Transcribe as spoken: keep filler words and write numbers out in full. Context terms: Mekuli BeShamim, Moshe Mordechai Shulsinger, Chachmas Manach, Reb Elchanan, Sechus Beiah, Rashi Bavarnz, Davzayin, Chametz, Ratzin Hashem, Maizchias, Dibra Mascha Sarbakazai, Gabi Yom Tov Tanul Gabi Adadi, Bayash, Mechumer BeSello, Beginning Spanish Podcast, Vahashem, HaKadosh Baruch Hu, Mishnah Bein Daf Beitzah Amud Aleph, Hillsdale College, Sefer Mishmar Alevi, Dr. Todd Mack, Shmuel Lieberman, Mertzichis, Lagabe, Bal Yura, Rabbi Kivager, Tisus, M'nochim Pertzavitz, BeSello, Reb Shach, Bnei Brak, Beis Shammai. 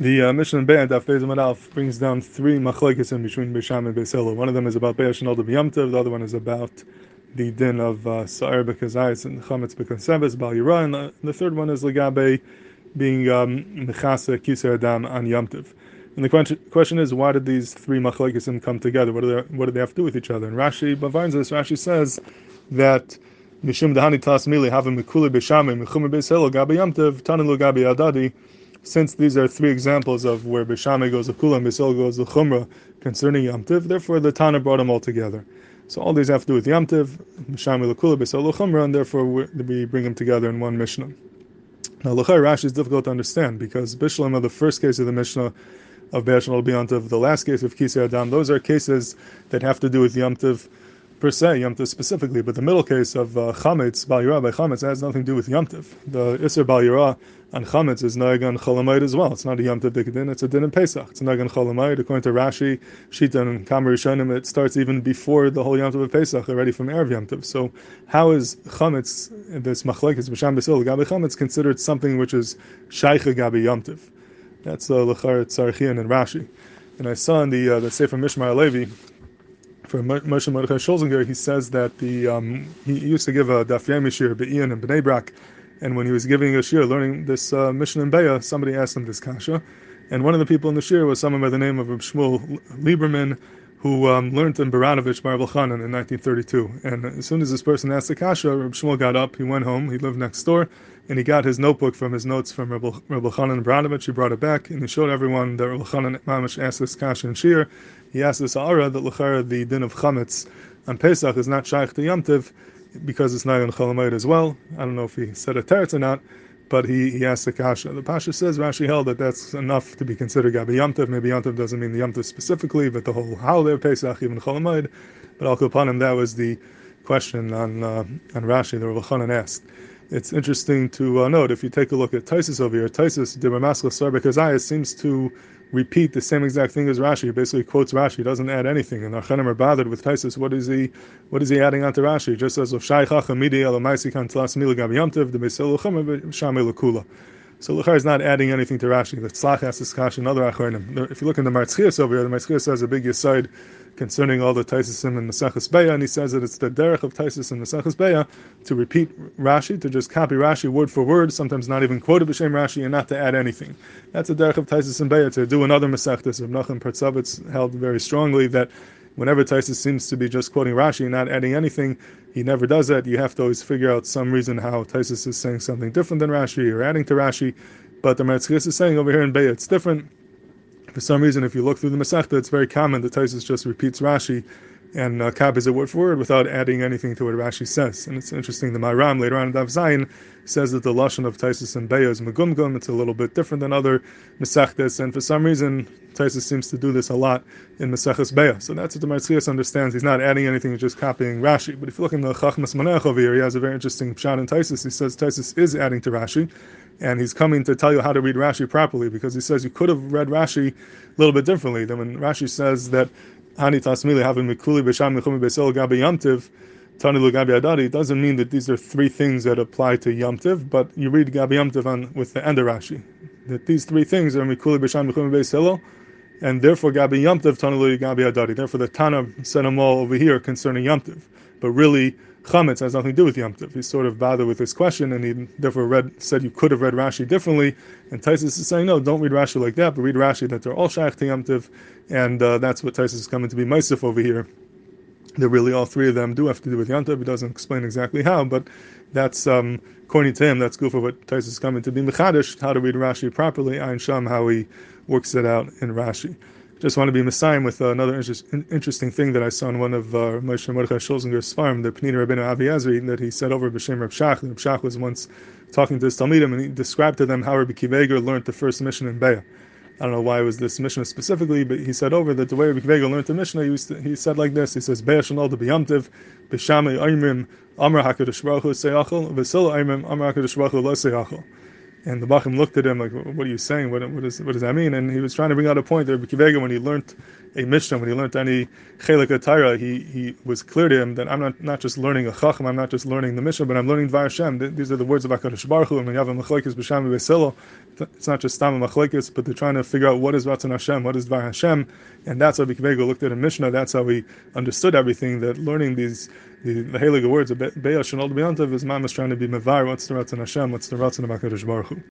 The uh, Mishnah Bein Daf Beitzah Amud Aleph brings down three machlokes in between Beis Shammai and BeSello. One of them is about Bayash and BeYamtiv. The other one is about the din of uh, Sa'ir Bekazayis and Chametz BeKanseves, Bal Yura. And uh, the third one is Lagabe being um, Mechase Kiseh Adam on Yom Tov. And the qu- question is, why did these three machlokes come together? What do they what do they have to do with each other? And Rashi Bavarnz, Rashi says that Mishum DaHani Tass Mili have a Mekuli BeShamim, Mechumer BeSello, Gabi Yom Tov Tanul Gabi Adadi. Since these are three examples of where Beis Shammai goes the Kula and BeSello goes the Chumra concerning Yom Tov, therefore the Tana brought them all together. So all these have to do with Yom Tov, Beis Shammai the Kula, BeSello Chumra, and therefore we bring them together in one Mishnah. Now, L'chai Rashi is difficult to understand because Bishlam of the first case of the Mishnah of Be'ash and Yom Tov, the last case of Kisei Adam, those are cases that have to do with Yom Tov per se, Yom Tov specifically, but the middle case of uh, Chametz, Bal Yura by Chametz, has nothing to do with Yom Tov. The Isser Bal Yura on Chametz is Nag on Cholamayit as well. It's not a Yom Tov Dikadin, it's a Din in Pesach. It's Nag on Cholamayit. According to Rashi, Shita and Kamar Rishonim, it starts even before the whole Yom Tov of Pesach, already from Erev Yom Tov. So how is Chametz, this Machlekes, B'Sham B'Sil, Gabi Chametz, considered something which is Shaicha Gabi Yom Tov? That's uh, L'char Tzarchian and Rashi. And I saw in the, uh, the Sefer Mishmar Alevi, for Moshe Mordechai Shulsinger, he says that the um, he used to give a Daf Yomi Shir Be'Iyin and Bnei Brak, and when he was giving a shir, learning this uh, Mishnah in Be'ah, somebody asked him this kasha, and one of the people in the shir was someone by the name of Reb Shmuel Lieberman, who um, learned in Baranovich by Rav Elchanan in nineteen thirty-two. And as soon as this person asked the kasha, Reb Shmuel got up, he went home, he lived next door, and he got his notebook from his notes from Reb Elchanan and Baranovich. He brought it back, and he showed everyone that Reb Elchanan Mamish asked this kasha in shir. He asked this Sa'ara that l'chara the din of Chametz on Pesach is not shaykh to Yom Tov because it's not in Cholamayit as well. I don't know if he said a teretz or not, but he, he asked the kasha. The Pasha says Rashi held that that's enough to be considered Gabi Yom Tov. Maybe Yom Tov doesn't mean the Yom Tov specifically, but the whole holiday of Pesach, even Cholamayit. But al kol panim, that was the question on uh, on Rashi that Rav Elchanan asked. It's interesting to uh, note, if you take a look at Tisus over here, Tisus, Dibra Mascha Sarbakazai, seems to repeat the same exact thing as Rashi. He basically quotes Rashi, he doesn't add anything. And the Achanim are bothered with Tisus. What is he What is he adding on to Rashi? He just says, of the So L'char is not adding anything to Rashi. The Tzlach has this kasha and other Achanim. If you look in the Mertzichis over here, the Maizchias has a big aside concerning all the Tisusim and the Sechus Beiah, and he says that it's the derech of Tisus and the Sechus Beiah to repeat Rashi, to just copy Rashi word for word, sometimes not even quote a b'shem Rashi, and not to add anything. That's the derech of Tisus and Beiah, to do another Masechtas. M'nochim Pertzavitz held very strongly that whenever Tisus seems to be just quoting Rashi and not adding anything, he never does that. You have to always figure out some reason how Tisus is saying something different than Rashi or adding to Rashi, but the Mertzichis is saying over here in Beiah it's different. For some reason, if you look through the Masechta, it's very common that Tisus just repeats Rashi and uh, copies it word for word without adding anything to what Rashi says. And it's interesting, the Mairam later on in Davzayin says that the Lashon of Tisus and Beiah is Megumgum. It's a little bit different than other Masechtas, and for some reason, Tisus seems to do this a lot in Maseches Beiah. So that's what the Maizchias understands. He's not adding anything, he's just copying Rashi. But if you look in the Chachmas Manach over here, he has a very interesting pshat in Tisus. He says Tisus is adding to Rashi, and he's coming to tell you how to read Rashi properly, because he says you could have read Rashi a little bit differently than when Rashi says that Hani Tasmili having Mekuli BeShamim Mechumi BeSello Gabi Yom Tov Tanilu Gabi Adadi doesn't mean that these are three things that apply to Yom Tov, but you read Gabi Yom Tov on with the end of Rashi that these three things are Mekuli BeShamim Mechumi BeSello, and therefore Gabi Yom Tov Tanilu Gabi Adadi. Therefore, the Tana said them all over here concerning Yom Tov, but really Chametz has nothing to do with Yom Tov. He's sort of bothered with this question, and he therefore read, said you could have read Rashi differently. And Tisus is saying, no, don't read Rashi like that, but read Rashi that they're all shaykh to Yom Tov, and uh, that's what Tisus is coming to be Maisif over here. That really all three of them do have to do with Yom Tov. He doesn't explain exactly how, but that's, um, according to him, that's good for what Tisus is coming to be Mechadish, how to read Rashi properly, Ayin Sham, how he works it out in Rashi. Just want to be Messiah with another interest, interesting thing that I saw in one of uh, Moshe Mordechai Shulsinger's farm, the Penina Rabbeinu Avi Ezri, that he said over B'Shem Reb Shach. Reb Shach was once talking to his Talmidim, and he described to them how Rabbi Kivager learned the first Mishnah in Be'ah. I don't know why it was this Mishnah specifically, but he said over that the way Rabbi Kivager learned the Mishnah, he, to, he said like this, he says, Be'ah Shanol D'B'Yam Tiv, B'Shamay Aymrim, Amr HaKadosh Baruch Hu Se'achol, V'Sil Aymrim, Amr HaKadosh Baruch Hu Lo Se'achol. And the Bachim looked at him like, what are you saying? What, what, is, what does that mean? And he was trying to bring out a point that Rabbi Kivager, when he learned a Mishnah, when he learned any Chelik HaTaira, he, he was clear to him that I'm not, not just learning a Chacham, I'm not just learning the Mishnah, but I'm learning Vahashem. These are the words of HaKadosh Baruch Hu, and when you have a Mechase Kiseh Adam, BeSello, it's not just Stam Mechlikis, but they're trying to figure out what is Ratzin Hashem, what is Vahashem. And that's how Rabbi Kivager looked at a Mishnah, that's how he understood everything, that learning these the, the Heilige words of Bayash and all the BeYamtiv is Mama's trying to be Mevar, what's the Ratzin Hashem, what's the Ratzin of HaKadosh Baruch Hu.